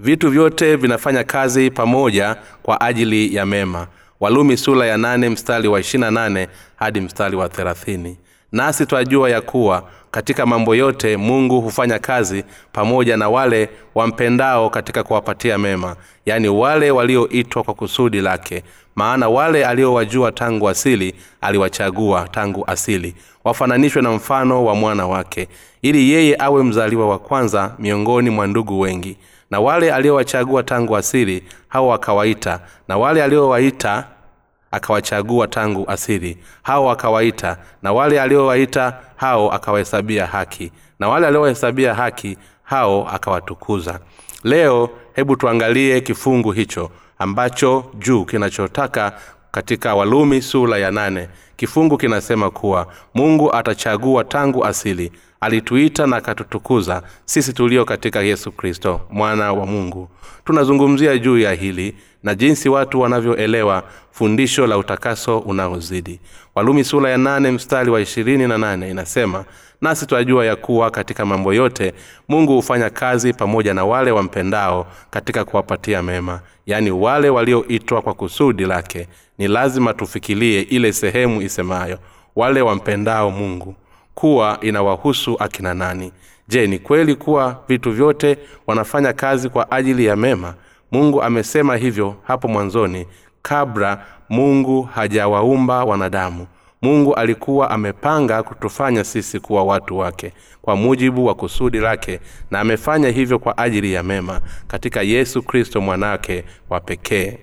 Vitu vyote vinafanya kazi pamoja kwa ajili ya mema. Warumi sura ya 8 mstari wa 28 hadi mstari wa 30. Nasi twajua ya kuwa katika mambo yote Mungu hufanya kazi pamoja na wale wampendao katika kuwapatia mema, yani wale walioitwa kwa kusudi lake. Maana wale aliowajua tangu asili aliwachagua tangu asili wafananishwe na mfano wa mwana wake, ili yeye awe mzaliwa wa kwanza miongoni mwa ndugu wengi. Na wale aliowachagua tangu asili hao akawaita, na wale aliowaita akawachagua tangu asili hao akawaita, na wale aliowaita hao akawahesabia haki, na wale aliowahesabia haki hao akawatukuza. Leo hebu tuangalie kifungu hicho ambacho juu kinachotaka katika Warumi sura ya 8. Kifungu kinasema kuwa Mungu atachagua tangu asili, alituita na akatutukuza sisi tulio katika Yesu Kristo, mwana wa Mungu. Tunazungumzia juu ya hili na jinsi watu wanavyoelewa fundisho la utakaso unaozidi. Warumi sura ya 8 mstari wa 28 inasema, nasi twajua ya kuwa katika mambo yote Mungu hufanya kazi pamoja na wale wampendao katika kuwapatia mema, yani wale walioitwa kwa kusudi lake. Ni lazima tufikirie ile sehemu isemayo wale wampendao Mungu, kuwa inawahusu akina nani? Je, ni kweli kuwa vitu vyote wanafanya kazi kwa ajili ya mema? Mungu amesema hivyo hapo mwanzoni, kabla Mungu hajawaumba wanadamu. Mungu alikuwa amepanga kutufanya sisi kuwa watu wake kwa mujibu wa kusudi lake, na amefanya hivyo kwa ajili ya mema katika Yesu Kristo mwanake wa pekee.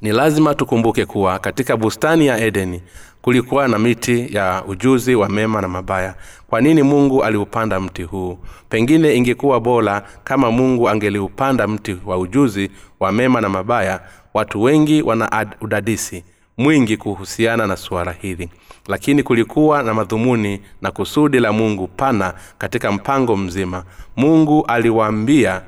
Ni lazima tukumbuke kuwa katika bustani ya Edeni kulikuwa na miti ya ujuzi wa mema na mabaya. Kwa nini Mungu aliupanda mti huu? Pengine ingekuwa bora kama Mungu angeliupanda mti wa ujuzi wa mema na mabaya. Watu wengi wana udadisi mwingi kuhusiana na suala hili, lakini kulikuwa na madhumuni na kusudi la Mungu pana katika mpango mzima. Mungu aliwaambia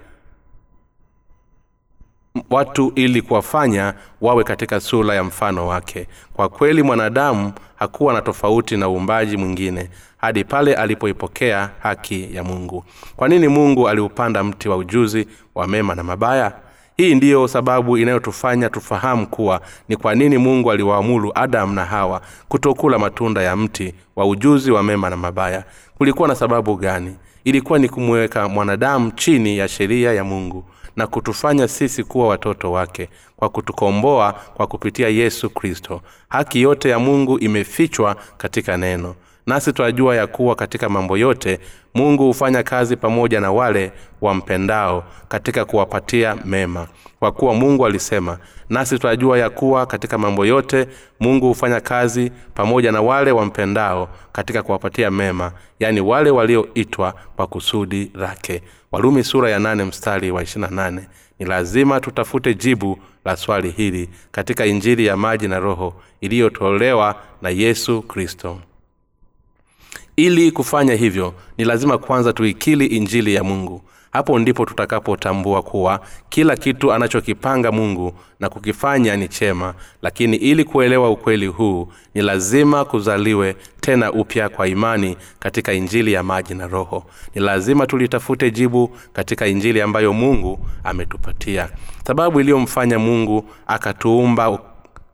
watu ili kuwafanya wawe katika sura ya mfano wake. Kwa kweli mwanadamu hakuwa na tofauti na uumbaji mwingine hadi pale alipoipokea haki ya Mungu. Kwa nini Mungu aliupanda mti wa ujuzi wa mema na mabaya? Hii ndiyo sababu inayotufanya tufahamu kuwa ni kwa nini Mungu aliwaamuru Adam na Hawa kutokula matunda ya mti wa ujuzi wa mema na mabaya. Kulikuwa na sababu gani? Ilikuwa ni kumweka mwanadamu chini ya sheria ya Mungu na kutufanya sisi kuwa watoto wake kwa kutukomboa kwa kupitia Yesu Kristo. Haki yote ya Mungu imefichwa katika neno. Nasi twajua ya kuwa katika mambo yote Mungu hufanya kazi pamoja na wale wampendao katika kuwapatia mema, kwa kuwa Mungu alisema, nasi twajua ya kuwa katika mambo yote Mungu hufanya kazi pamoja na wale wampendao katika kuwapatia mema, yani wale walioitwa kwa kusudi lake. Warumi sura ya 8 mstari wa 28. Ni lazima tutafute jibu la swali hili katika injili ya maji na roho iliyotolewa na Yesu Kristo. Ili kufanya hivyo, ni lazima kwanza tuikili injili ya Mungu. Hapo ndipo tutakapotambua kuwa kila kitu anachokipanga Mungu na kukifanya ni chema. Lakini ili kuelewa ukweli huu, ni lazima kuzaliwe tena upya kwa imani katika injili ya maji na roho. Ni lazima tulitafute jibu katika injili ambayo Mungu ametupatia. Sababu iliyomfanya Mungu akatuumba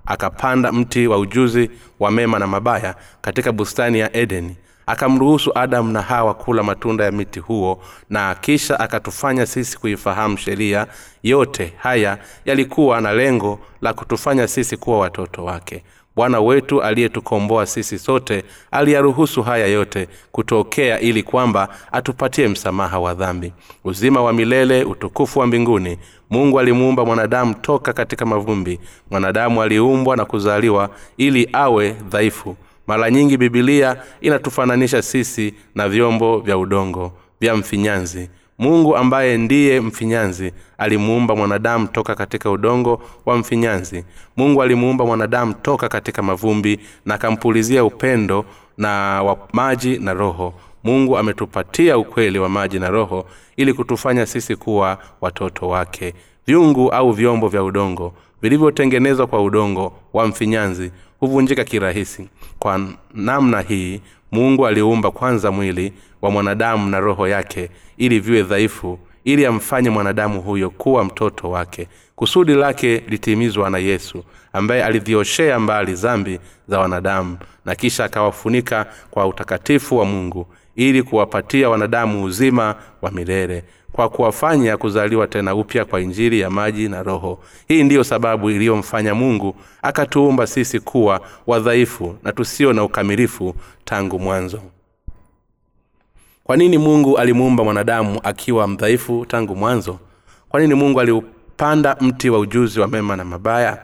akapanda mti wa ujuzi wa mema na mabaya katika bustani ya Edeni, akamruhusu Adam na Hawa kula matunda ya miti huo, na kisha akatufanya sisi kuifahamu sheria yote. Haya yalikuwa na lengo la kutufanya sisi kuwa watoto wake. Bwana wetu aliyetukomboa sisi sote aliyaruhusu haya yote kutokea ili kwamba atupatie msamaha wa dhambi, uzima wa milele, utukufu wa mbinguni. Mungu alimuumba mwanadamu toka katika mavumbi. Mwanadamu aliumbwa na kuzaliwa ili awe dhaifu. Mara nyingi Biblia inatufananisha sisi na vyombo vya udongo vya mfinyanzi. Mungu ambaye ndiye mfinyanzi alimuumba mwanadamu toka katika udongo wa mfinyanzi. Mungu alimuumba mwanadamu toka katika mavumbi na akampulizia upendo na wa maji na roho. Mungu ametupatia ukweli wa maji na roho ili kutufanya sisi kuwa watoto wake. Viungu au vyombo vya udongo vilivyotengenezwa kwa udongo wa mfinyanzi huvunjika kirahisi. Kwa namna hii Mungu aliumba kwanza mwili wa mwanadamu na roho yake ili viwe dhaifu, ili amfanye mwanadamu huyo kuwa mtoto wake. Kusudi lake litimizwa na Yesu, ambaye alidhioshea mbali dhambi za wanadamu na kisha akawafunika kwa utakatifu wa Mungu, ili kuwapatia wanadamu uzima wa milele kwa kuwafanya kuzaliwa tena upya kwa injili ya maji na roho. Hii ndiyo sababu iliyomfanya Mungu akatuumba sisi kuwa wadhaifu na tusio na ukamilifu tangu mwanzo. Kwa nini Mungu alimuumba mwanadamu akiwa mdhaifu tangu mwanzo? Kwa nini Mungu alipanda mti wa ujuzi wa mema na mabaya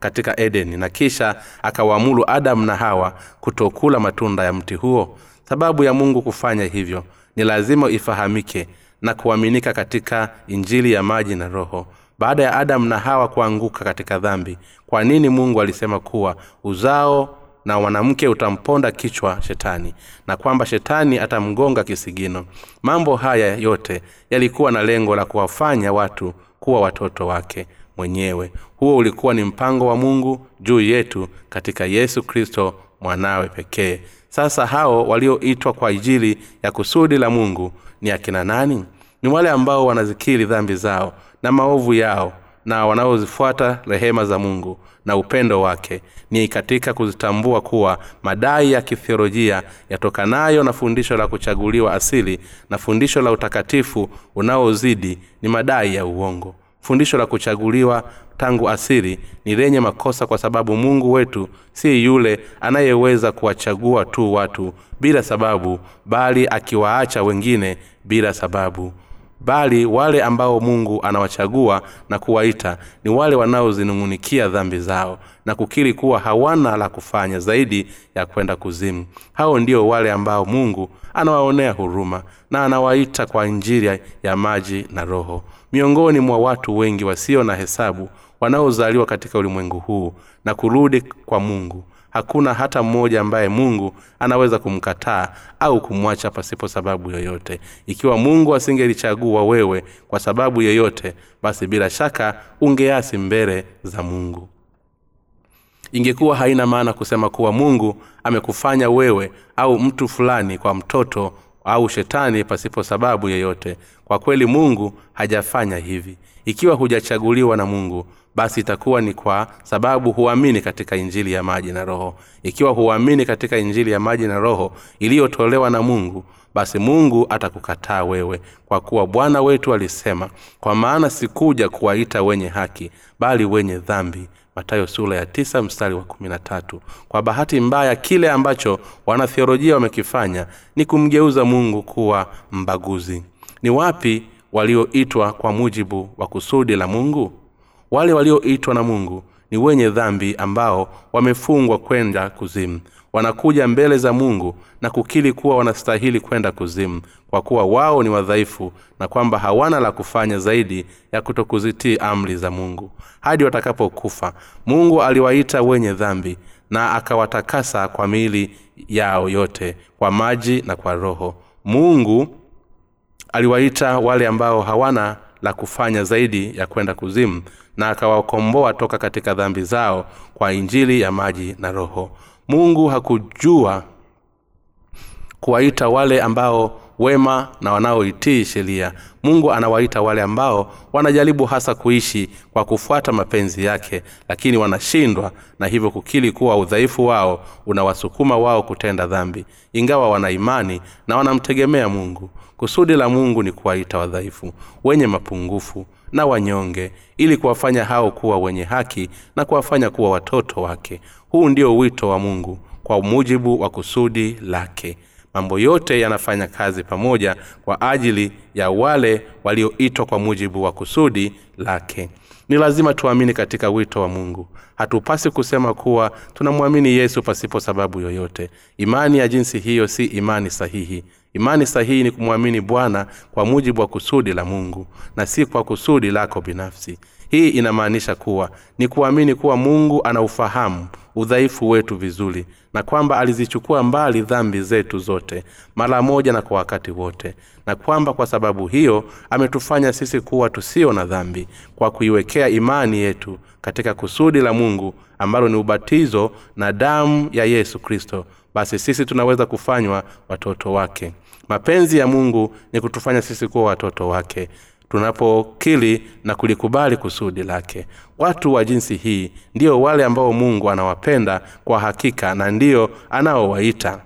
katika Edeni na kisha akawaamuru Adam na Hawa kutokula matunda ya mti huo? Sababu ya Mungu kufanya hivyo ni lazima ifahamike na kuaminika katika injili ya maji na roho. Baada ya Adam na Hawa kuanguka katika dhambi, kwa nini Mungu alisema kuwa uzao na mwanamke utamponda kichwa shetani na kwamba shetani atamgonga kisigino? Mambo haya yote yalikuwa na lengo la kuwafanya watu kuwa watoto wake mwenyewe. Huo ulikuwa ni mpango wa Mungu juu yetu katika Yesu Kristo mwanawe pekee. Sasa hao walioitwa kwa ajili ya kusudi la Mungu ni akina nani? Ni wale ambao wanazikiri dhambi zao na maovu yao na wanaozifuata rehema za Mungu na upendo wake. Ni katika kuzitambua kuwa madai ya kitheolojia yatokanayo na fundisho la kuchaguliwa asili na fundisho la utakatifu unaozidi ni madai ya uongo. Fundisho la kuchaguliwa tangu asili ni lenye makosa, kwa sababu Mungu wetu si yule anayeweza kuwachagua tu watu bila sababu, bali akiwaacha wengine bila sababu. Bali wale ambao Mungu anawachagua na kuwaita ni wale wanaozinungunikia dhambi zao na kukiri kuwa hawana la kufanya zaidi ya kwenda kuzimu. Hao ndio wale ambao Mungu anawaonea huruma na anawaita kwa injili ya maji na roho. Miongoni mwa watu wengi wasio na hesabu wanaozaliwa katika ulimwengu huu na kurudi kwa Mungu, hakuna hata mmoja ambaye Mungu anaweza kumkataa au kumwacha pasipo sababu yoyote. Ikiwa Mungu asingelichagua wewe kwa sababu yoyote, basi bila shaka ungeasi mbele za Mungu. Ingekuwa haina maana kusema kuwa Mungu amekufanya wewe au mtu fulani kwa mtoto au shetani pasipo sababu yoyote. Kwa kweli Mungu hajafanya hivi. Ikiwa hujachaguliwa na Mungu, basi itakuwa ni kwa sababu huamini katika injili ya maji na roho. Ikiwa huamini katika injili ya maji na roho iliyotolewa na Mungu, basi Mungu atakukataa wewe, kwa kuwa Bwana wetu alisema, kwa maana sikuja kuwaita wenye haki bali wenye dhambi. Mathayo sura ya 9 mstari wa 13. Kwa bahati mbaya, kile ambacho wanatheolojia wamekifanya ni kumgeuza Mungu kuwa mbaguzi. Ni wapi walioitwa kwa mujibu wa kusudi la Mungu? Wale walioitwa na Mungu ni wenye dhambi ambao wamefungwa kwenda kuzimu. Wanakuja mbele za Mungu na kukiri kuwa wanastahili kwenda kuzimu, kwa kuwa wao ni wadhaifu na kwamba hawana la kufanya zaidi ya kutokuzitii amri za Mungu. Hadi watakapokufa, Mungu aliwaita wenye dhambi na akawatakasa kwa miili yao yote, kwa maji na kwa roho. Mungu aliwaita wale ambao hawana la kufanya zaidi ya kwenda kuzimu na akawakomboa toka katika dhambi zao kwa injili ya maji na roho. Mungu hakujua kuwaita wale ambao wema na wanaoitii sheria. Mungu anawaita wale ambao wanajaribu hasa kuishi kwa kufuata mapenzi yake, lakini wanashindwa na hivyo kukiri kuwa udhaifu wao unawasukuma wao kutenda dhambi, ingawa wana imani na wanamtegemea Mungu. Kusudi la Mungu ni kuwaita wadhaifu, wenye mapungufu na wanyonge, ili kuwafanya hao kuwa wenye haki na kuwafanya kuwa watoto wake. Huu ndio wito wa Mungu kwa mujibu wa kusudi lake. Mambo yote yanafanya kazi pamoja kwa ajili ya wale walioitwa kwa mujibu wa kusudi lake. Ni lazima tuamini katika wito wa Mungu. Hatupasi kusema kuwa tunamwamini Yesu pasipo sababu yoyote. Imani ya jinsi hiyo si imani sahihi. Imani sahihi ni kumwamini Bwana kwa mujibu wa kusudi la Mungu na si kwa kusudi lako binafsi. Hii inamaanisha kuwa ni kuamini kuwa Mungu anaufahamu udhaifu wetu vizuri na kwamba alizichukua mbali dhambi zetu zote mara moja na kwa wakati wote, na kwamba kwa sababu hiyo ametufanya sisi kuwa tusio na dhambi kwa kuiwekea imani yetu katika kusudi la Mungu ambalo ni ubatizo na damu ya Yesu Kristo. Basi sisi tunaweza kufanywa watoto wake. Mapenzi ya Mungu ni kutufanya sisi kuwa watoto wake. tunapokili na kulikubali kusudi lake. Watu wa jinsi hii ndio wale ambao Mungu anawapenda kwa hakika na ndio anaowaita.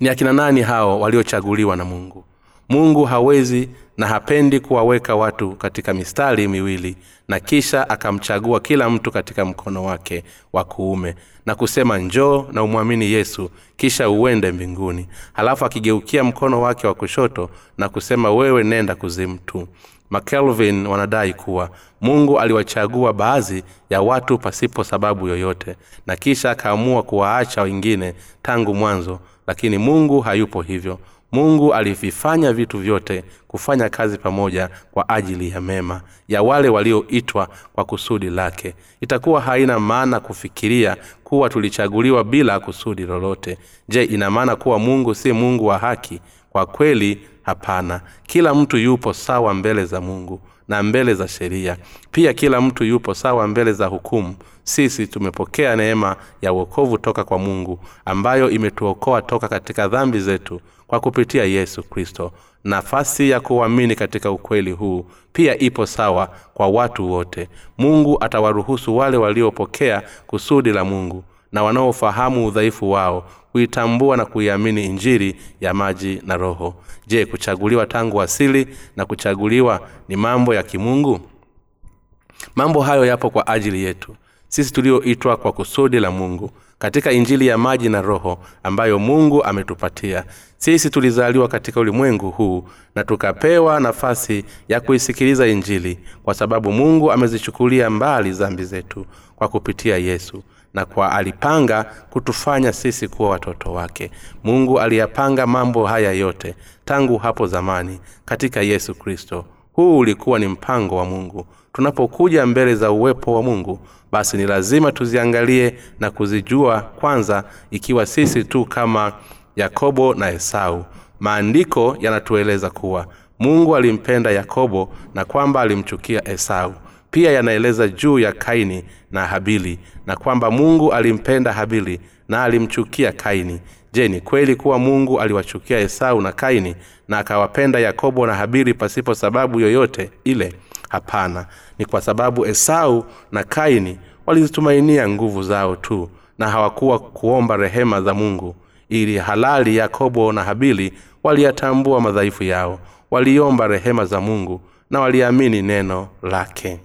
Ni akina nani hao waliochaguliwa na Mungu? Mungu hawezi na hapendi kuwaweka watu katika mistari miwili na kisha akamchagua kila mtu katika mkono wake wa kuume na kusema njoo na umwamini Yesu kisha uende mbinguni, halafu akigeukia mkono wake wa kushoto na kusema wewe nenda kuzimu tu. McKelvin wanadai kuwa Mungu aliwachagua baadhi ya watu pasipo sababu yoyote na kisha akaamua kuwaacha wengine tangu mwanzo, lakini Mungu hayupo hivyo. Mungu alivifanya vitu vyote kufanya kazi pamoja kwa ajili ya mema ya wale walioitwa kwa kusudi lake. Itakuwa haina maana kufikiria kuwa tulichaguliwa bila kusudi lolote. Je, ina maana kuwa Mungu si Mungu wa haki? Kwa kweli hapana. Kila mtu yupo sawa mbele za Mungu na mbele za sheria. Pia kila mtu yupo sawa mbele za hukumu. Sisi tumepokea neema ya wokovu toka kwa Mungu ambayo imetuokoa toka katika dhambi zetu kwa kupitia Yesu Kristo. Nafasi ya kuamini katika ukweli huu pia ipo sawa kwa watu wote. Mungu atawaruhusu wale waliopokea kusudi la Mungu na wanaofahamu udhaifu wao kuitambua na kuiamini injili ya maji na roho. Je, kuchaguliwa tangu asili na kuchaguliwa ni mambo ya kimungu? Mambo hayo yapo kwa ajili yetu sisi tulioitwa kwa kusudi la Mungu katika injili ya maji na roho ambayo Mungu ametupatia. Sisi tulizaliwa katika ulimwengu huu na tukapewa nafasi ya kuisikiliza injili kwa sababu Mungu amezichukulia mbali dhambi zetu kwa kupitia Yesu na kwa alipanga kutufanya sisi kuwa watoto wake. Mungu aliyapanga mambo haya yote tangu hapo zamani katika Yesu Kristo. Huu ulikuwa ni mpango wa Mungu. Tunapokuja mbele za uwepo wa Mungu, basi ni lazima tuziangalie na kuzijua kwanza ikiwa sisi tu kama Yakobo na Esau. Maandiko yanatueleza kuwa Mungu alimpenda Yakobo na kwamba alimchukia Esau. Pia yanaeleza juu ya Kaini na Habili na kwamba Mungu alimpenda Habili na alimchukia Kaini. Je, ni kweli kuwa Mungu aliwachukia Esau na Kaini na akawapenda Yakobo na Habili pasipo sababu yoyote ile? Hapana, ni kwa sababu Esau na Kaini walizitumainia nguvu zao tu na hawakuwa kuomba rehema za Mungu. Ili halali Yakobo na Habili waliyatambua madhaifu yao, waliomba rehema za Mungu na waliamini neno lake.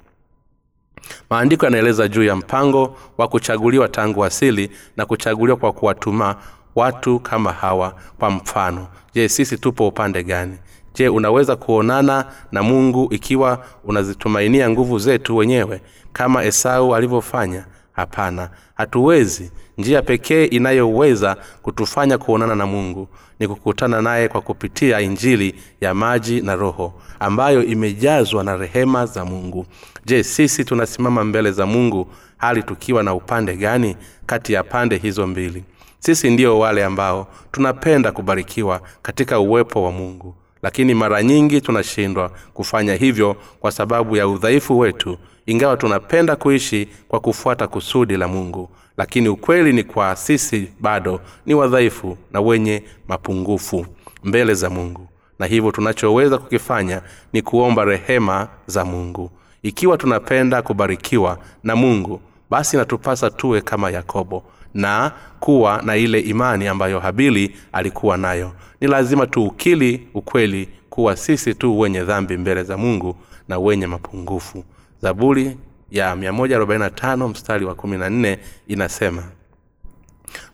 Maandiko yanaeleza juu ya mpango wa kuchaguliwa tangu asili na kuchaguliwa kwa kuwatuma watu kama hawa. Kwa mfano, je, sisi tupo upande gani? Je, unaweza kuonana na Mungu ikiwa unazitumainia nguvu zetu wenyewe kama Esau alivyofanya? Hapana, hatuwezi. Njia pekee inayoweza kutufanya kuonana na Mungu ni kukutana naye kwa kupitia injili ya maji na roho ambayo imejazwa na rehema za Mungu. Je, sisi tunasimama mbele za Mungu hali tukiwa na upande gani kati ya pande hizo mbili? Sisi ndio wale ambao tunapenda kubarikiwa katika uwepo wa Mungu, lakini mara nyingi tunashindwa kufanya hivyo kwa sababu ya udhaifu wetu. Ingawa tunapenda kuishi kwa kufuata kusudi la Mungu, lakini ukweli ni kwa sisi bado ni wadhaifu na wenye mapungufu mbele za Mungu. Na hivyo tunachoweza kukifanya ni kuomba rehema za Mungu. Ikiwa tunapenda kubarikiwa na Mungu, basi natupasa tuwe kama Yakobo na kuwa na ile imani ambayo Habili alikuwa nayo. Ni lazima tuukili ukweli kuwa sisi tu wenye dhambi mbele za Mungu na wenye mapungufu. Zaburi ya 145 mstari wa 14 inasema,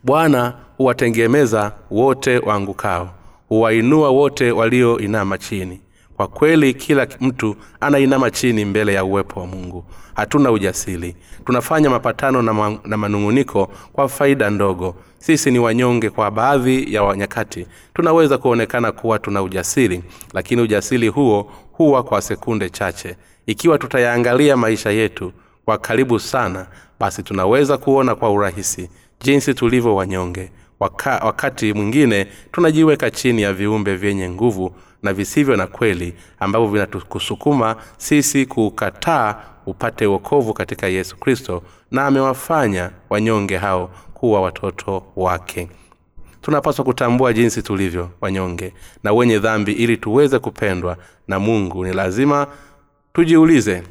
Bwana huwatengemeza wote waangukao, huwainua wote walioinama chini. Kwa kweli kila mtu anainama chini mbele ya uwepo wa Mungu. Hatuna ujasiri. Tunafanya mapatano na manunguniko kwa faida ndogo. Sisi ni wanyonge. Kwa baadhi ya nyakati tunaweza kuonekana kuwa tuna ujasiri, lakini ujasiri huo huwa kwa sekunde chache. Ikiwa tutayaangalia maisha yetu kwa karibu sana, basi tunaweza kuona kwa urahisi jinsi tulivyo wanyonge. Wakati mwingine tunajiweka chini ya viumbe vyenye nguvu na visivyo na kweli ambavyo vinatusukuma sisi kukataa upate wokovu katika Yesu Kristo, na amewafanya wanyonge hao kuwa watoto wake. tunapaswa kutambua jinsi tulivyo wanyonge na wenye dhambi ili tuweze kupendwa na Mungu. Ni lazima tujiulize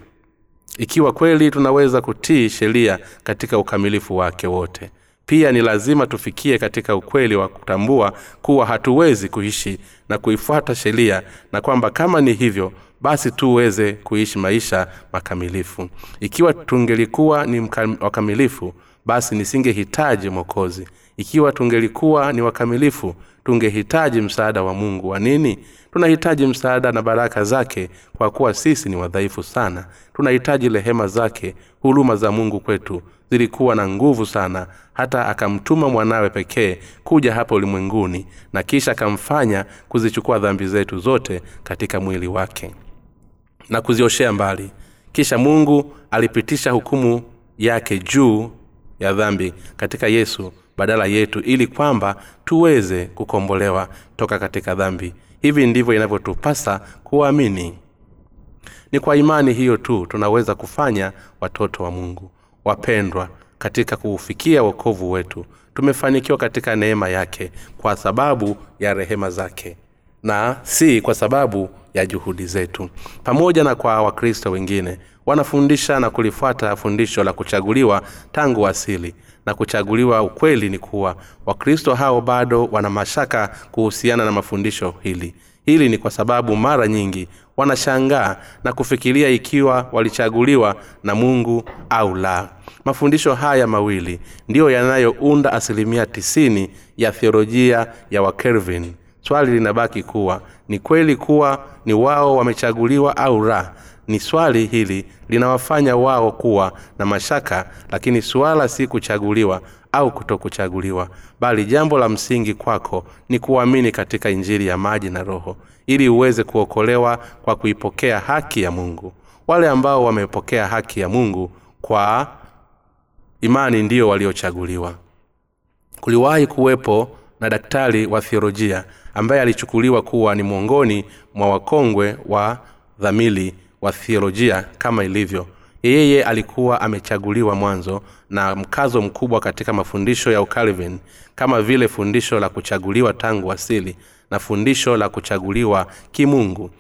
ikiwa kweli tunaweza kutii sheria katika ukamilifu wake wote. Pia ni lazima tufikie katika ukweli wa kutambua kuwa hatuwezi kuishi na kuifuata sheria, na kwamba kama ni hivyo basi tuweze kuishi maisha makamilifu. Ikiwa tungelikuwa ni wakamilifu basi nisingehitaji Mwokozi. Ikiwa tungelikuwa ni wakamilifu tungehitaji msaada wa Mungu. Wa nini? Tunahitaji msaada na baraka zake kwa kuwa sisi ni wadhaifu sana. Tunahitaji rehema zake. Huruma za Mungu kwetu zilikuwa na nguvu sana hata akamtuma mwanawe pekee kuja hapa ulimwenguni, na kisha akamfanya kuzichukua dhambi zetu zote katika mwili wake na kuzioshea mbali. Kisha Mungu alipitisha hukumu yake juu ya dhambi katika Yesu badala yetu, ili kwamba tuweze kukombolewa toka katika dhambi. Hivi ndivyo inavyotupasa kuamini. Ni kwa imani hiyo tu tunaweza kufanya watoto wa Mungu. Wapendwa, katika kuufikia wokovu wetu tumefanikiwa katika neema yake kwa sababu ya rehema zake na si kwa sababu ya juhudi zetu. Pamoja na kwa Wakristo wengine wanafundisha na kulifuata fundisho la kuchaguliwa tangu asili na kuchaguliwa, ukweli ni kuwa Wakristo hao bado wana mashaka kuhusiana na mafundisho hili. Hili ni kwa sababu mara nyingi wanashangaa na kufikiria ikiwa walichaguliwa na Mungu au la. Mafundisho haya mawili ndiyo yanayounda 90% ya theolojia ya Wakelvin. Swali linabaki kuwa ni kweli kuwa ni wao wamechaguliwa au la. Ni swali hili linawafanya wao kuwa na mashaka, lakini suala si kuchaguliwa au kutokuchaguliwa, bali jambo la msingi kwako ni kuamini katika Injili ya maji na Roho ili uweze kuokolewa kwa kuipokea haki ya Mungu. Wale ambao wamepokea haki ya Mungu kwa imani ndio waliochaguliwa. Kuliwahi kuwepo na daktari wa theolojia ambaye alichukuliwa kuwa ni miongoni mwa wakongwe wa dhamili wa theolojia kama ilivyo. Yeye alikuwa amechaguliwa mwanzo na mkazo mkubwa katika mafundisho ya Calvin kama vile fundisho la kuchaguliwa tangu asili na fundisho la kuchaguliwa kimungu.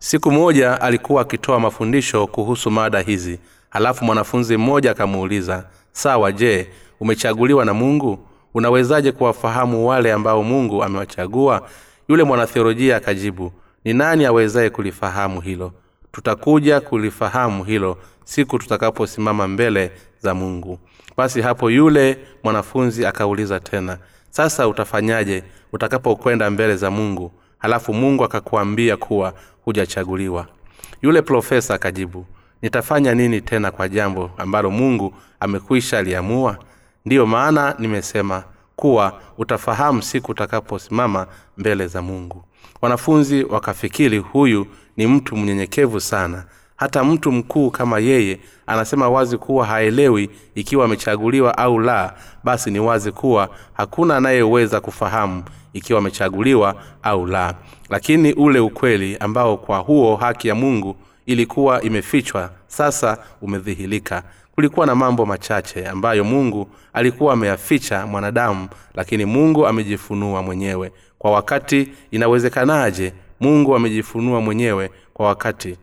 Siku moja alikuwa akitoa mafundisho kuhusu mada hizi. Halafu mwanafunzi mmoja akamuuliza, "Sawa, je, umechaguliwa na Mungu? Unawezaje kuwafahamu wale ambao Mungu amewachagua?" Yule mwanatheolojia akajibu, "Ni nani awezaye kulifahamu hilo? Tutakuja kulifahamu hilo siku tutakaposimama mbele za Mungu." Basi hapo yule mwanafunzi akauliza tena, "Sasa utafanyaje utakapokwenda mbele za Mungu halafu Mungu akakuambia kuwa hujachaguliwa?" Yule profesa akajibu, "Nitafanya nini tena kwa jambo ambalo Mungu amekwisha liamua? Ndiyo maana nimesema kuwa utafahamu siku utakaposimama mbele za Mungu." Wanafunzi wakafikiri huyu ni mtu mnyenyekevu sana. Hata mtu mkuu kama yeye anasema wazi kuwa haelewi ikiwa amechaguliwa au la, basi ni wazi kuwa hakuna anayeweza kufahamu ikiwa amechaguliwa au la. Lakini ule ukweli ambao kwa huo haki ya Mungu ilikuwa imefichwa sasa umedhihirika. Kulikuwa na mambo machache ambayo Mungu alikuwa ameyaficha mwanadamu, lakini Mungu amejifunua mwenyewe kwa wakati. Inawezekanaje Mungu amejifunua mwenyewe kwa wakati?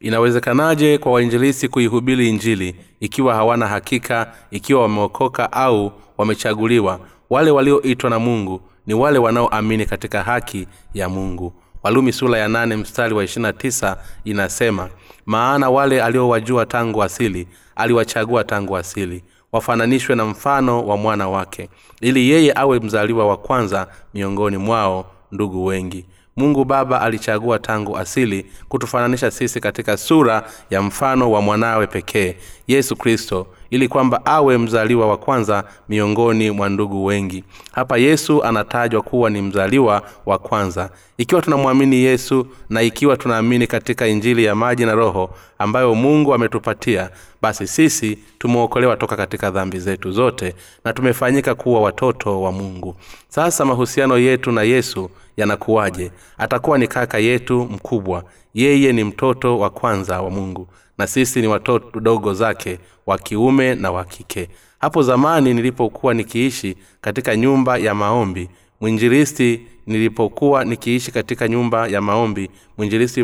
Inawezekanaje kwa wainjilisti kuihubiri Injili ikiwa hawana hakika ikiwa wameokoka au wamechaguliwa? Wale walioitwa na Mungu ni wale wanaoamini katika haki ya Mungu. Warumi sura ya 8 mstari wa 29 inasema, "Maana wale aliowajua tangu asili aliwachagua tangu asili wafananishwe na mfano wa mwana wake, ili yeye awe mzaliwa wa kwanza miongoni mwao ndugu wengi." Mungu Baba alichagua tangu asili kutufananisha sisi katika sura ya mfano wa mwanawe pekee, Yesu Kristo, ili kwamba awe mzaliwa wa kwanza miongoni mwa ndugu wengi. Hapa Yesu anatajwa kuwa ni mzaliwa wa kwanza. Ikiwa tunamwamini Yesu na ikiwa tunaamini katika Injili ya maji na Roho ambayo Mungu ametupatia, basi sisi tumeokolewa toka katika dhambi zetu zote na tumefanyika kuwa watoto wa Mungu. Sasa mahusiano yetu na Yesu yanakuwaje? Atakuwa ni kaka yetu mkubwa. Yeye ni mtoto wa kwanza wa Mungu, na sisi ni watoto dogo zake wa kiume na wa kike. Hapo zamani nilipokuwa nikiishi katika nyumba ya maombi mwinjilisti,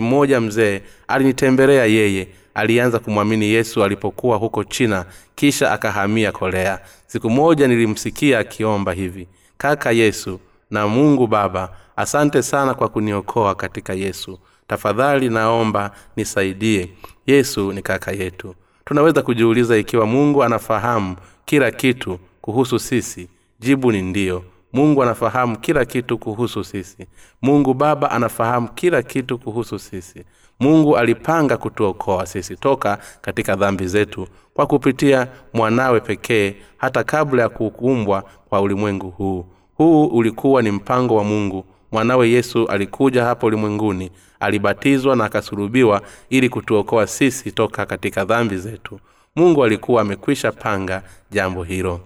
mmoja mzee alinitembelea. Yeye alianza kumwamini Yesu alipokuwa huko China, kisha akahamia Korea. Siku moja nilimsikia akiomba hivi: Kaka Yesu na Mungu Baba, asante sana kwa kuniokoa katika Yesu. Tafadhali naomba nisaidie. Yesu ni kaka yetu. Tunaweza kujiuliza ikiwa Mungu anafahamu kila kitu kuhusu sisi. Jibu ni ndio. Mungu anafahamu kila kitu kuhusu sisi. Mungu Baba anafahamu kila kitu kuhusu sisi. Mungu alipanga kutuokoa sisi toka katika dhambi zetu kwa kupitia mwanawe pekee hata kabla ya kuumbwa kwa ulimwengu huu. Huu ulikuwa ni mpango wa Mungu. Mwanawe Yesu alikuja hapo ulimwenguni, alibatizwa na akasulubiwa ili kutuokoa sisi toka katika dhambi zetu. Mungu alikuwa amekwisha panga jambo hilo.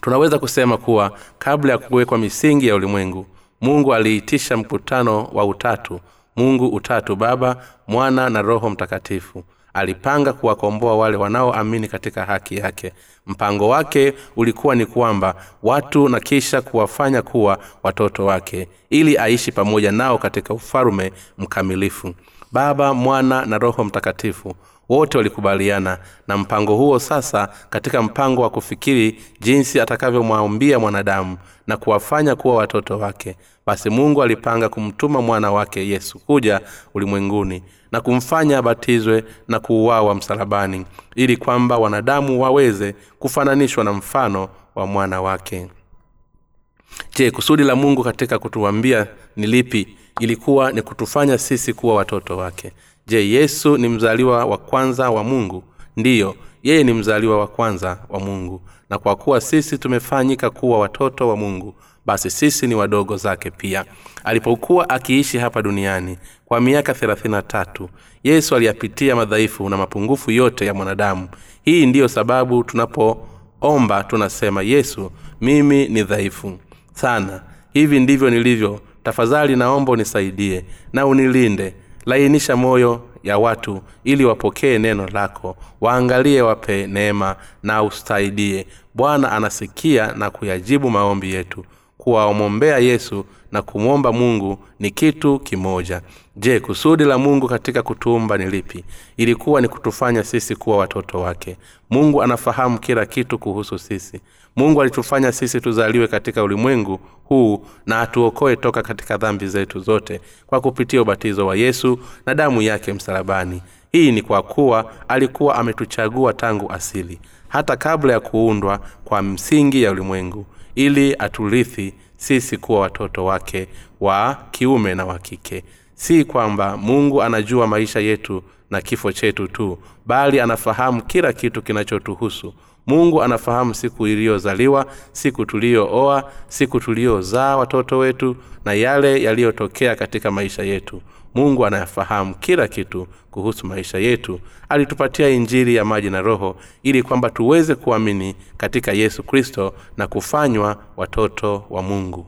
Tunaweza kusema kuwa kabla ya kuwekwa misingi ya ulimwengu, Mungu aliitisha mkutano wa utatu, Mungu utatu Baba, Mwana na Roho Mtakatifu. Alipanga kuwakomboa wale wanaoamini katika haki yake. Mpango wake ulikuwa ni kwamba watu na kisha kuwafanya kuwa watoto wake ili aishi pamoja nao katika ufalme mkamilifu. Baba, Mwana na Roho Mtakatifu wote walikubaliana na mpango huo. Sasa katika mpango wa kufikiri jinsi atakavyomwambia mwanadamu na kuwafanya kuwa watoto wake, basi Mungu alipanga kumtuma mwana wake Yesu kuja ulimwenguni na kumfanya abatizwe na kuuawa msalabani ili kwamba wanadamu waweze kufananishwa na mfano wa mwana wake. Je, kusudi la Mungu katika kutuambia ni lipi? Ilikuwa ni kutufanya sisi kuwa watoto wake. Je, Yesu ni mzaliwa wa kwanza wa Mungu? Ndiyo, yeye ni mzaliwa wa kwanza wa Mungu. Na kwa kuwa sisi tumefanyika kuwa watoto wa Mungu, basi sisi ni wadogo zake pia. Alipokuwa akiishi hapa duniani kwa miaka 33, Yesu aliyapitia madhaifu na mapungufu yote ya mwanadamu. Hii ndiyo sababu tunapoomba tunasema, Yesu, mimi ni dhaifu sana. Hivi ndivyo nilivyo. Tafadhali naomba unisaidie na unilinde. Lainisha moyo ya watu ili wapokee neno lako. Waangalie, wape neema na usaidie. Bwana anasikia na kuyajibu maombi yetu. Kuwaombea Yesu na kumwomba Mungu ni kitu kimoja. Je, kusudi la Mungu katika kutuumba ni lipi? Ilikuwa ni kutufanya sisi kuwa watoto wake. Mungu anafahamu kila kitu kuhusu sisi. Mungu alitufanya sisi tuzaliwe katika ulimwengu huu na atuokoe toka katika dhambi zetu zote kwa kupitia ubatizo wa Yesu na damu yake msalabani. Hii ni kwa kuwa alikuwa ametuchagua tangu asili, hata kabla ya kuundwa kwa msingi ya ulimwengu, ili aturithi sisi kuwa watoto wake wa kiume na wa kike. Si kwamba Mungu anajua maisha yetu na kifo chetu tu, bali anafahamu kila kitu kinachotuhusu. Mungu anafahamu siku iliyozaliwa, siku tuliyooa, siku tuliyozaa watoto wetu na yale yaliyotokea katika maisha yetu. Mungu anafahamu kila kitu kuhusu maisha yetu. Alitupatia injili ya maji na roho ili kwamba tuweze kuamini katika Yesu Kristo na kufanywa watoto wa Mungu.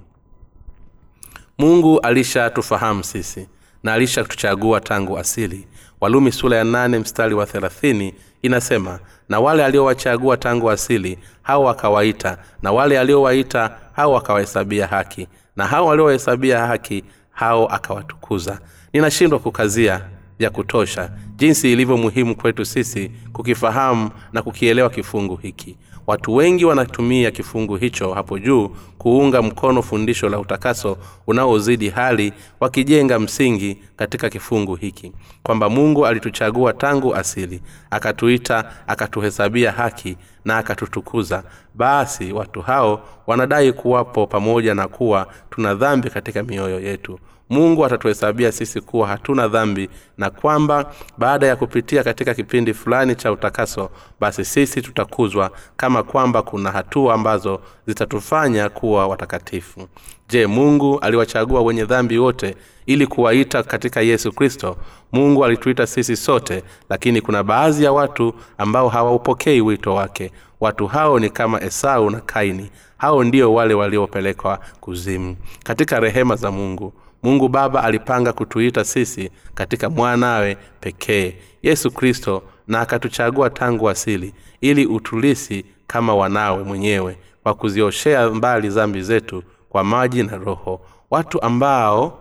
Mungu alishatufahamu sisi na alishatuchagua tangu asili. Warumi sura ya 8 mstari wa 30 inasema, na wale aliowachagua tangu asili, hao akawaita, na wale aliowaita, hao akawahesabia haki, na hao aliowahesabia haki, hao akawatukuza. Ninashindwa kukazia ya kutosha jinsi ilivyo muhimu kwetu sisi kukifahamu na kukielewa kifungu hiki. Watu wengi wanatumia kifungu hicho hapo juu kuunga mkono fundisho la utakaso unaozidi, hali wakijenga msingi katika kifungu hiki kwamba Mungu alituchagua tangu asili, akatuita, akatuhesabia haki na akatutukuza. Basi watu hao wanadai kuwapo pamoja na kuwa tuna dhambi katika mioyo yetu. Mungu atatuhesabia sisi kuwa hatuna dhambi na kwamba baada ya kupitia katika kipindi fulani cha utakaso, basi sisi tutakuzwa, kama kwamba kuna hatua ambazo zitatufanya kuwa watakatifu. Je, Mungu aliwachagua wenye dhambi wote ili kuwaita katika Yesu Kristo? Mungu alituita sisi sote, lakini kuna baadhi ya watu ambao hawaupokei wito wake. Watu hao ni kama Esau na Kaini. Hao ndio wale waliopelekwa kuzimu. Katika rehema za Mungu, Mungu Baba alipanga kutuita sisi katika mwanawe pekee, Yesu Kristo, na akatuchagua tangu asili ili utulisi kama wanawe mwenyewe kwa kuzioshea mbali dhambi zetu kwa maji na roho. Watu ambao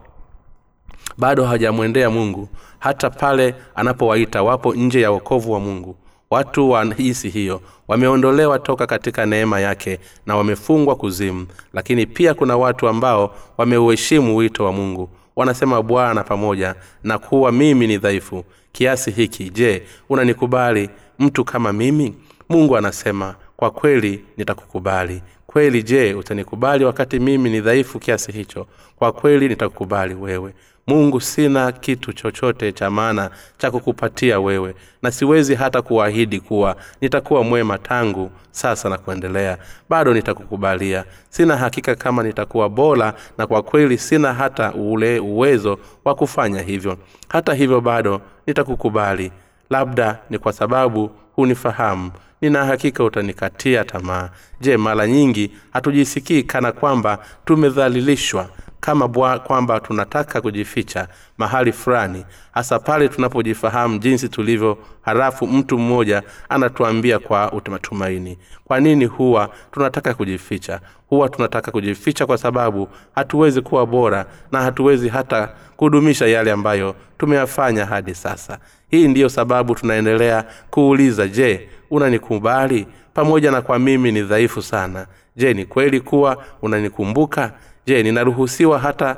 bado hawajamwendea Mungu hata pale anapowaita wapo nje ya wokovu wa Mungu. Watu wanahisi hiyo, wameondolewa toka katika neema yake na wamefungwa kuzimu. Lakini pia kuna watu ambao wameuheshimu wito wa Mungu. Wanasema Bwana pamoja na kuwa mimi ni dhaifu kiasi hiki, je, unanikubali mtu kama mimi? Mungu anasema kwa kweli nitakukubali. Kweli je, utanikubali wakati mimi ni dhaifu kiasi hicho? Kwa kweli nitakukubali wewe. Mungu, sina kitu chochote cha maana cha kukupatia wewe, na siwezi hata kuahidi kuwa nitakuwa mwema tangu sasa na kuendelea. Bado nitakukubalia. Sina hakika kama nitakuwa bora, na kwa kweli sina hata ule uwezo wa kufanya hivyo. Hata hivyo bado nitakukubali. Labda ni kwa sababu hunifahamu. Nina hakika utanikatia tamaa. Je, mara nyingi hatujisikii kana kwamba tumedhalilishwa, kama kwamba tunataka kujificha mahali fulani, hasa pale tunapojifahamu jinsi tulivyo? Halafu mtu mmoja anatuambia kwa matumaini. Kwa nini huwa tunataka kujificha? Huwa tunataka kujificha kwa sababu hatuwezi kuwa bora na hatuwezi hata kudumisha yale ambayo tumeyafanya hadi sasa. Hii ndiyo sababu tunaendelea kuuliza, je, unanikubali pamoja na kwa mimi ni dhaifu sana? Je, ni kweli kuwa unanikumbuka? Je, ninaruhusiwa hata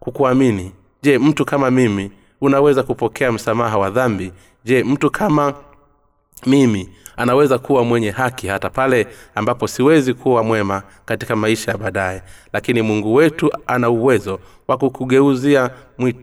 kukuamini? Je, mtu kama mimi unaweza kupokea msamaha wa dhambi? Je, mtu kama mimi anaweza kuwa mwenye haki hata pale ambapo siwezi kuwa mwema katika maisha ya baadaye? Lakini Mungu wetu ana uwezo wa kukugeuzia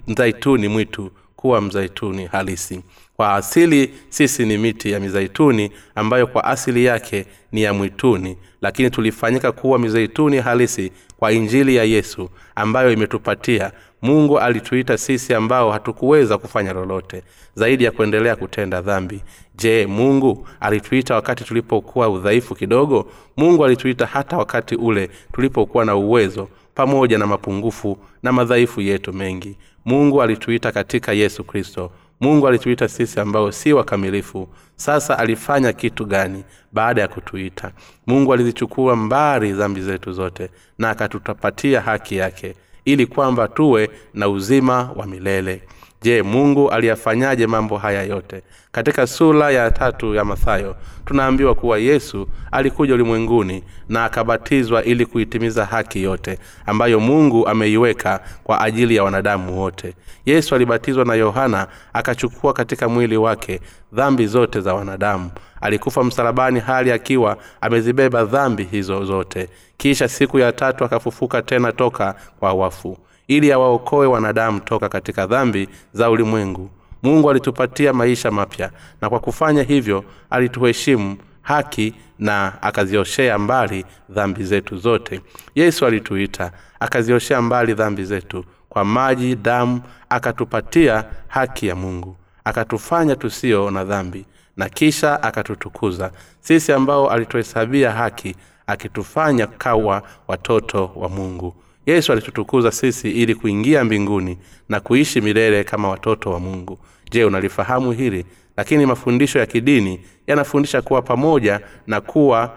mzaituni mwitu kuwa mzaituni halisi. Kwa asili sisi ni miti ya mizaituni ambayo kwa asili yake ni ya mwituni, lakini tulifanyika kuwa mizaituni halisi kwa injili ya Yesu ambayo imetupatia. Mungu alituita sisi ambao hatukuweza kufanya lolote zaidi ya kuendelea kutenda dhambi. Je, Mungu alituita wakati tulipokuwa udhaifu kidogo? Mungu alituita hata wakati ule tulipokuwa na uwezo pamoja na mapungufu na madhaifu yetu mengi. Mungu alituita katika Yesu Kristo. Mungu alituita sisi ambao si wakamilifu. Sasa alifanya kitu gani baada ya kutuita? Mungu alizichukua mbali dhambi zetu zote na akatupatia haki yake ili kwamba tuwe na uzima wa milele. Je, Mungu aliyafanyaje mambo haya yote? Katika sura ya 3 ya Mathayo tunaambiwa kuwa Yesu alikuja ulimwenguni na akabatizwa ili kuitimiza haki yote ambayo Mungu ameiweka kwa ajili ya wanadamu wote. Yesu alibatizwa na Yohana akachukua katika mwili wake dhambi zote za wanadamu. Alikufa msalabani hali akiwa amezibeba dhambi hizo zote. Kisha siku ya 3 akafufuka tena toka kwa wafu ili awaokoe wanadamu toka katika dhambi za ulimwengu. Mungu alitupatia maisha mapya, na kwa kufanya hivyo alituheshimu haki na akazioshea mbali dhambi zetu zote. Yesu alituita, akazioshea mbali dhambi zetu kwa maji, damu, akatupatia haki ya Mungu, akatufanya tusio na dhambi, na kisha akatutukuza sisi ambao alituhesabia haki, akitufanya kawa watoto wa Mungu. Yesu alitutukuza sisi ili kuingia mbinguni na kuishi milele kama watoto wa Mungu. Je, unalifahamu hili? Lakini mafundisho ya kidini yanafundisha kuwa pamoja na kuwa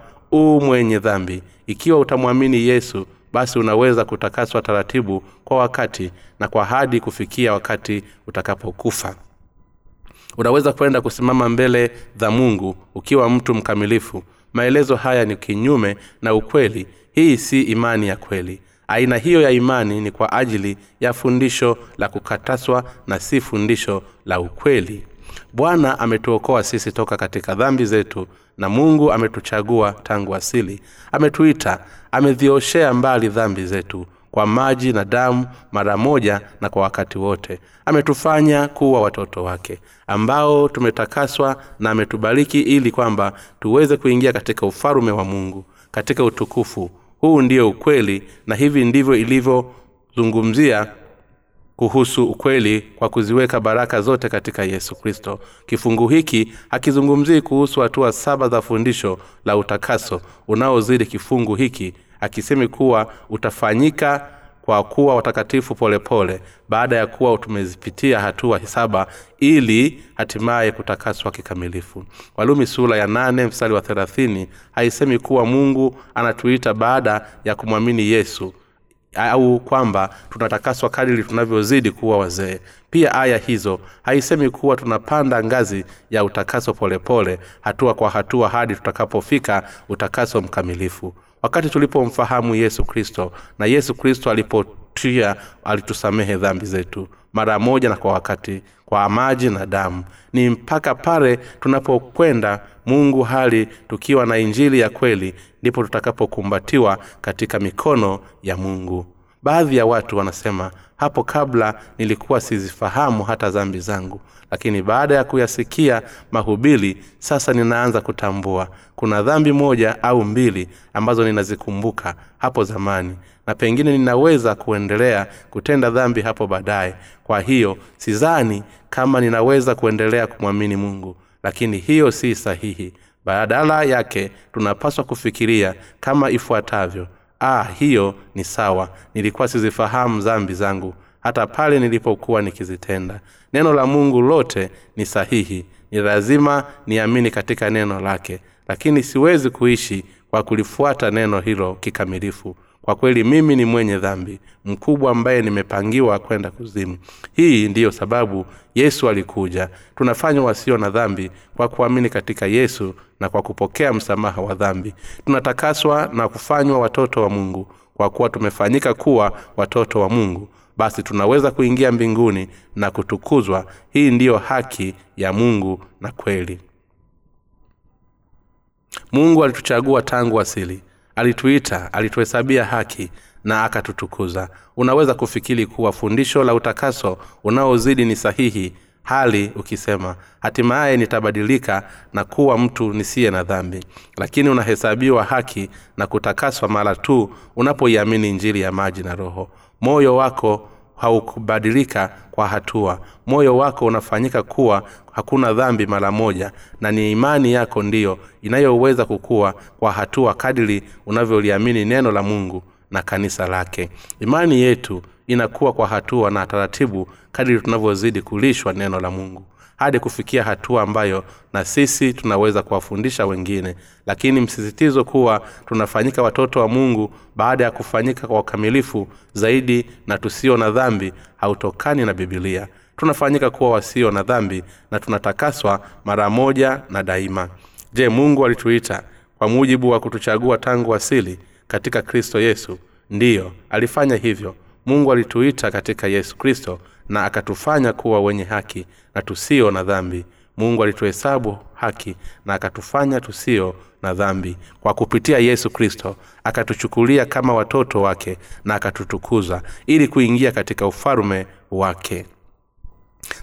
mwenye dhambi, ikiwa utamwamini Yesu, basi unaweza kutakaswa taratibu kwa wakati na kwa hadi kufikia wakati utakapokufa. Unaweza kwenda kusimama mbele za Mungu ukiwa mtu mkamilifu. Maelezo haya ni kinyume na ukweli. Hii si imani ya kweli. Aina hiyo ya imani ni kwa ajili ya fundisho la kukataswa na si fundisho la ukweli. Bwana ametuokoa sisi toka katika dhambi zetu, na Mungu ametuchagua tangu asili. Ametuita, amezioshea mbali dhambi zetu kwa maji na damu mara moja na kwa wakati wote. Ametufanya kuwa watoto wake ambao tumetakaswa, na ametubariki ili kwamba tuweze kuingia katika ufalme wa Mungu, katika utukufu. Huu ndio ukweli, na hivi ndivyo ilivyozungumzia kuhusu ukweli kwa kuziweka baraka zote katika Yesu Kristo. Kifungu hiki hakizungumzii kuhusu hatua 7 za fundisho la utakaso unaozidi. Kifungu hiki hakisemi kuwa utafanyika kwa kuwa watakatifu polepole, baada ya kuwa tumezipitia hatua 7 ili hatimaye kutakaswa kikamilifu. Warumi sura ya 8 mstari wa 30 haisemi kuwa Mungu anatuita baada ya kumwamini Yesu au kwamba tunatakaswa kadiri tunavyozidi kuwa wazee. Pia aya hizo haisemi kuwa tunapanda ngazi ya utakaso polepole, hatua kwa hatua hadi tutakapofika utakaso mkamilifu. Wakati tulipomfahamu Yesu Kristo na Yesu Kristo alipotia alitusamehe dhambi zetu mara moja na kwa wakati kwa maji na damu. Ni mpaka pale tunapokwenda Mungu hali tukiwa na injili ya kweli ndipo tutakapokumbatiwa katika mikono ya Mungu. Baadhi ya watu wanasema, hapo kabla nilikuwa sizifahamu hata dhambi zangu, lakini baada ya kuyasikia mahubiri sasa ninaanza kutambua kuna dhambi moja au mbili ambazo ninazikumbuka hapo zamani na pengine ninaweza kuendelea kutenda dhambi hapo baadaye. Kwa hiyo sidhani kama ninaweza kuendelea kumwamini Mungu, lakini hiyo si sahihi. Badala yake tunapaswa kufikiria kama ifuatavyo: hiyo ni sawa, nilikuwa sizifahamu dhambi zangu hata pale nilipokuwa nikizitenda. Neno la Mungu lote ni sahihi, ni lazima niamini katika neno lake, lakini siwezi kuishi kwa kulifuata neno hilo kikamilifu. Kwa kweli mimi ni mwenye dhambi mkubwa ambaye nimepangiwa kwenda kuzimu. Hii ndiyo sababu Yesu alikuja. Tunafanywa wasio na dhambi kwa kuamini katika Yesu na kwa kupokea msamaha wa dhambi. Tunatakaswa na kufanywa watoto wa Mungu. Kwa kuwa tumefanyika kuwa watoto wa Mungu, basi tunaweza kuingia mbinguni na kutukuzwa. Hii ndiyo haki ya Mungu na kweli. Mungu alituchagua tangu asili. Alituita, alituhesabia haki na akatutukuza. Unaweza kufikiri kuwa fundisho la utakaso unaozidi ni sahihi hali ukisema hatimaye nitabadilika na kuwa mtu nisiye na dhambi, lakini unahesabiwa haki na kutakaswa mara tu unapoiamini injili ya maji na roho. Moyo wako haukubadilika kwa hatua. Moyo wako unafanyika kuwa hakuna dhambi mara moja, na ni imani yako ndiyo inayoweza kukua kwa hatua kadiri unavyoliamini neno la Mungu na kanisa lake. Imani yetu inakuwa kwa hatua na taratibu kadiri tunavyozidi kulishwa neno la Mungu hadi kufikia hatua ambayo na sisi tunaweza kuwafundisha wengine. Lakini msisitizo kuwa tunafanyika watoto wa Mungu baada ya kufanyika kwa ukamilifu zaidi na tusio na dhambi hautokani na Biblia. Tunafanyika kuwa wasio na dhambi na tunatakaswa mara moja na daima. Je, Mungu alituita kwa mujibu wa kutuchagua tangu asili katika Kristo Yesu? Ndiyo, alifanya hivyo. Mungu alituita katika Yesu Kristo na akatufanya kuwa wenye haki na tusio na dhambi. Mungu alituhesabu haki na akatufanya tusio na dhambi. Kwa kupitia Yesu Kristo akatuchukulia kama watoto wake na akatutukuza ili kuingia katika ufalme wake.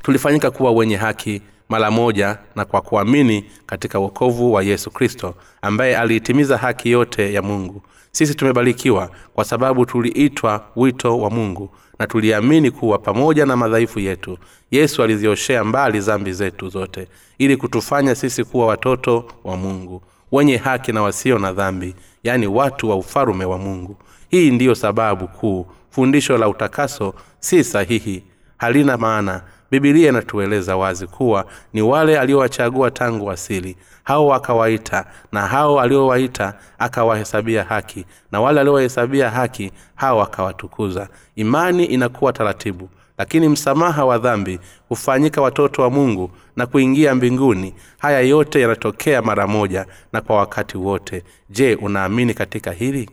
Tulifanyika kuwa wenye haki mara moja na kwa kuamini katika wokovu wa Yesu Kristo ambaye aliitimiza haki yote ya Mungu. Sisi tumebarikiwa kwa sababu tuliitwa wito wa Mungu na tuliamini kuwa pamoja na madhaifu yetu Yesu alizioshea mbali dhambi zetu zote ili kutufanya sisi kuwa watoto wa Mungu, wenye haki na wasio na dhambi, yani watu wa ufalme wa Mungu. Hii ndiyo sababu kuu fundisho la utakaso si sahihi, halina maana. Biblia inatueleza wazi kuwa ni wale aliowachagua tangu asili, hao akawaita, na hao aliowaita akawahesabia haki, na wale aliowahesabia haki hao akawatukuza. Imani inakuwa taratibu, lakini msamaha wa dhambi, hufanyika watoto wa Mungu na kuingia mbinguni, haya yote yanatokea mara moja na kwa wakati wote. Je, unaamini katika hili?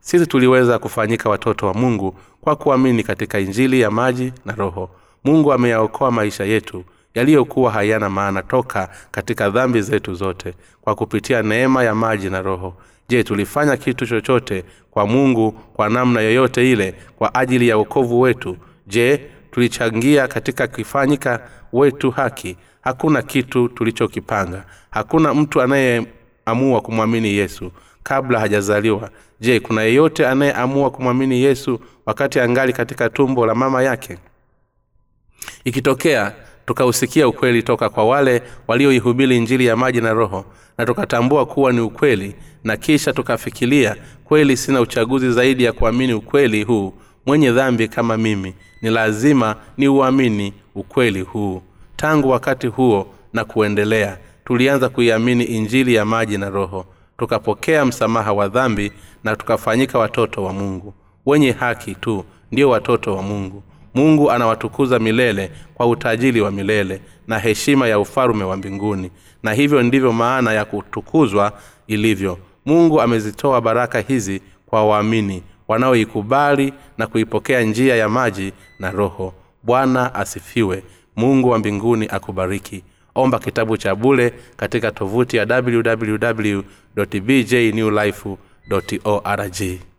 Sisi tuliweza kufanyika watoto wa Mungu kwa kuamini katika injili ya maji na roho. Mungu ameyaokoa maisha yetu yaliyokuwa hayana maana toka katika dhambi zetu zote kwa kupitia neema ya maji na roho. Je, tulifanya kitu chochote kwa Mungu kwa namna yoyote ile kwa ajili ya wokovu wetu? Je, tulichangia katika kufanyika wetu haki? Hakuna kitu tulichokipanga. Hakuna mtu anayeamua kumwamini Yesu kabla hajazaliwa. Je, kuna yeyote anayeamua kumwamini Yesu wakati angali katika tumbo la mama yake? Ikitokea tukausikia ukweli toka kwa wale walioihubiri injili ya maji na roho na tukatambua kuwa ni ukweli na kisha tukafikiria kweli sina uchaguzi zaidi ya kuamini ukweli huu, mwenye dhambi kama mimi, ni lazima niuamini ukweli huu. Tangu wakati huo na kuendelea, tulianza kuiamini Injili ya maji na Roho. Tukapokea msamaha wa dhambi na tukafanyika watoto wa Mungu. Wenye haki tu ndio watoto wa Mungu. Mungu anawatukuza milele kwa utajiri wa milele na heshima ya ufalme wa mbinguni. Na hivyo ndivyo maana ya kutukuzwa ilivyo. Mungu amezitoa baraka hizi kwa waamini wanaoikubali na kuipokea njia ya maji na Roho. Bwana asifiwe. Mungu wa mbinguni akubariki. Omba kitabu cha bure katika tovuti ya www.bjnewlife.org.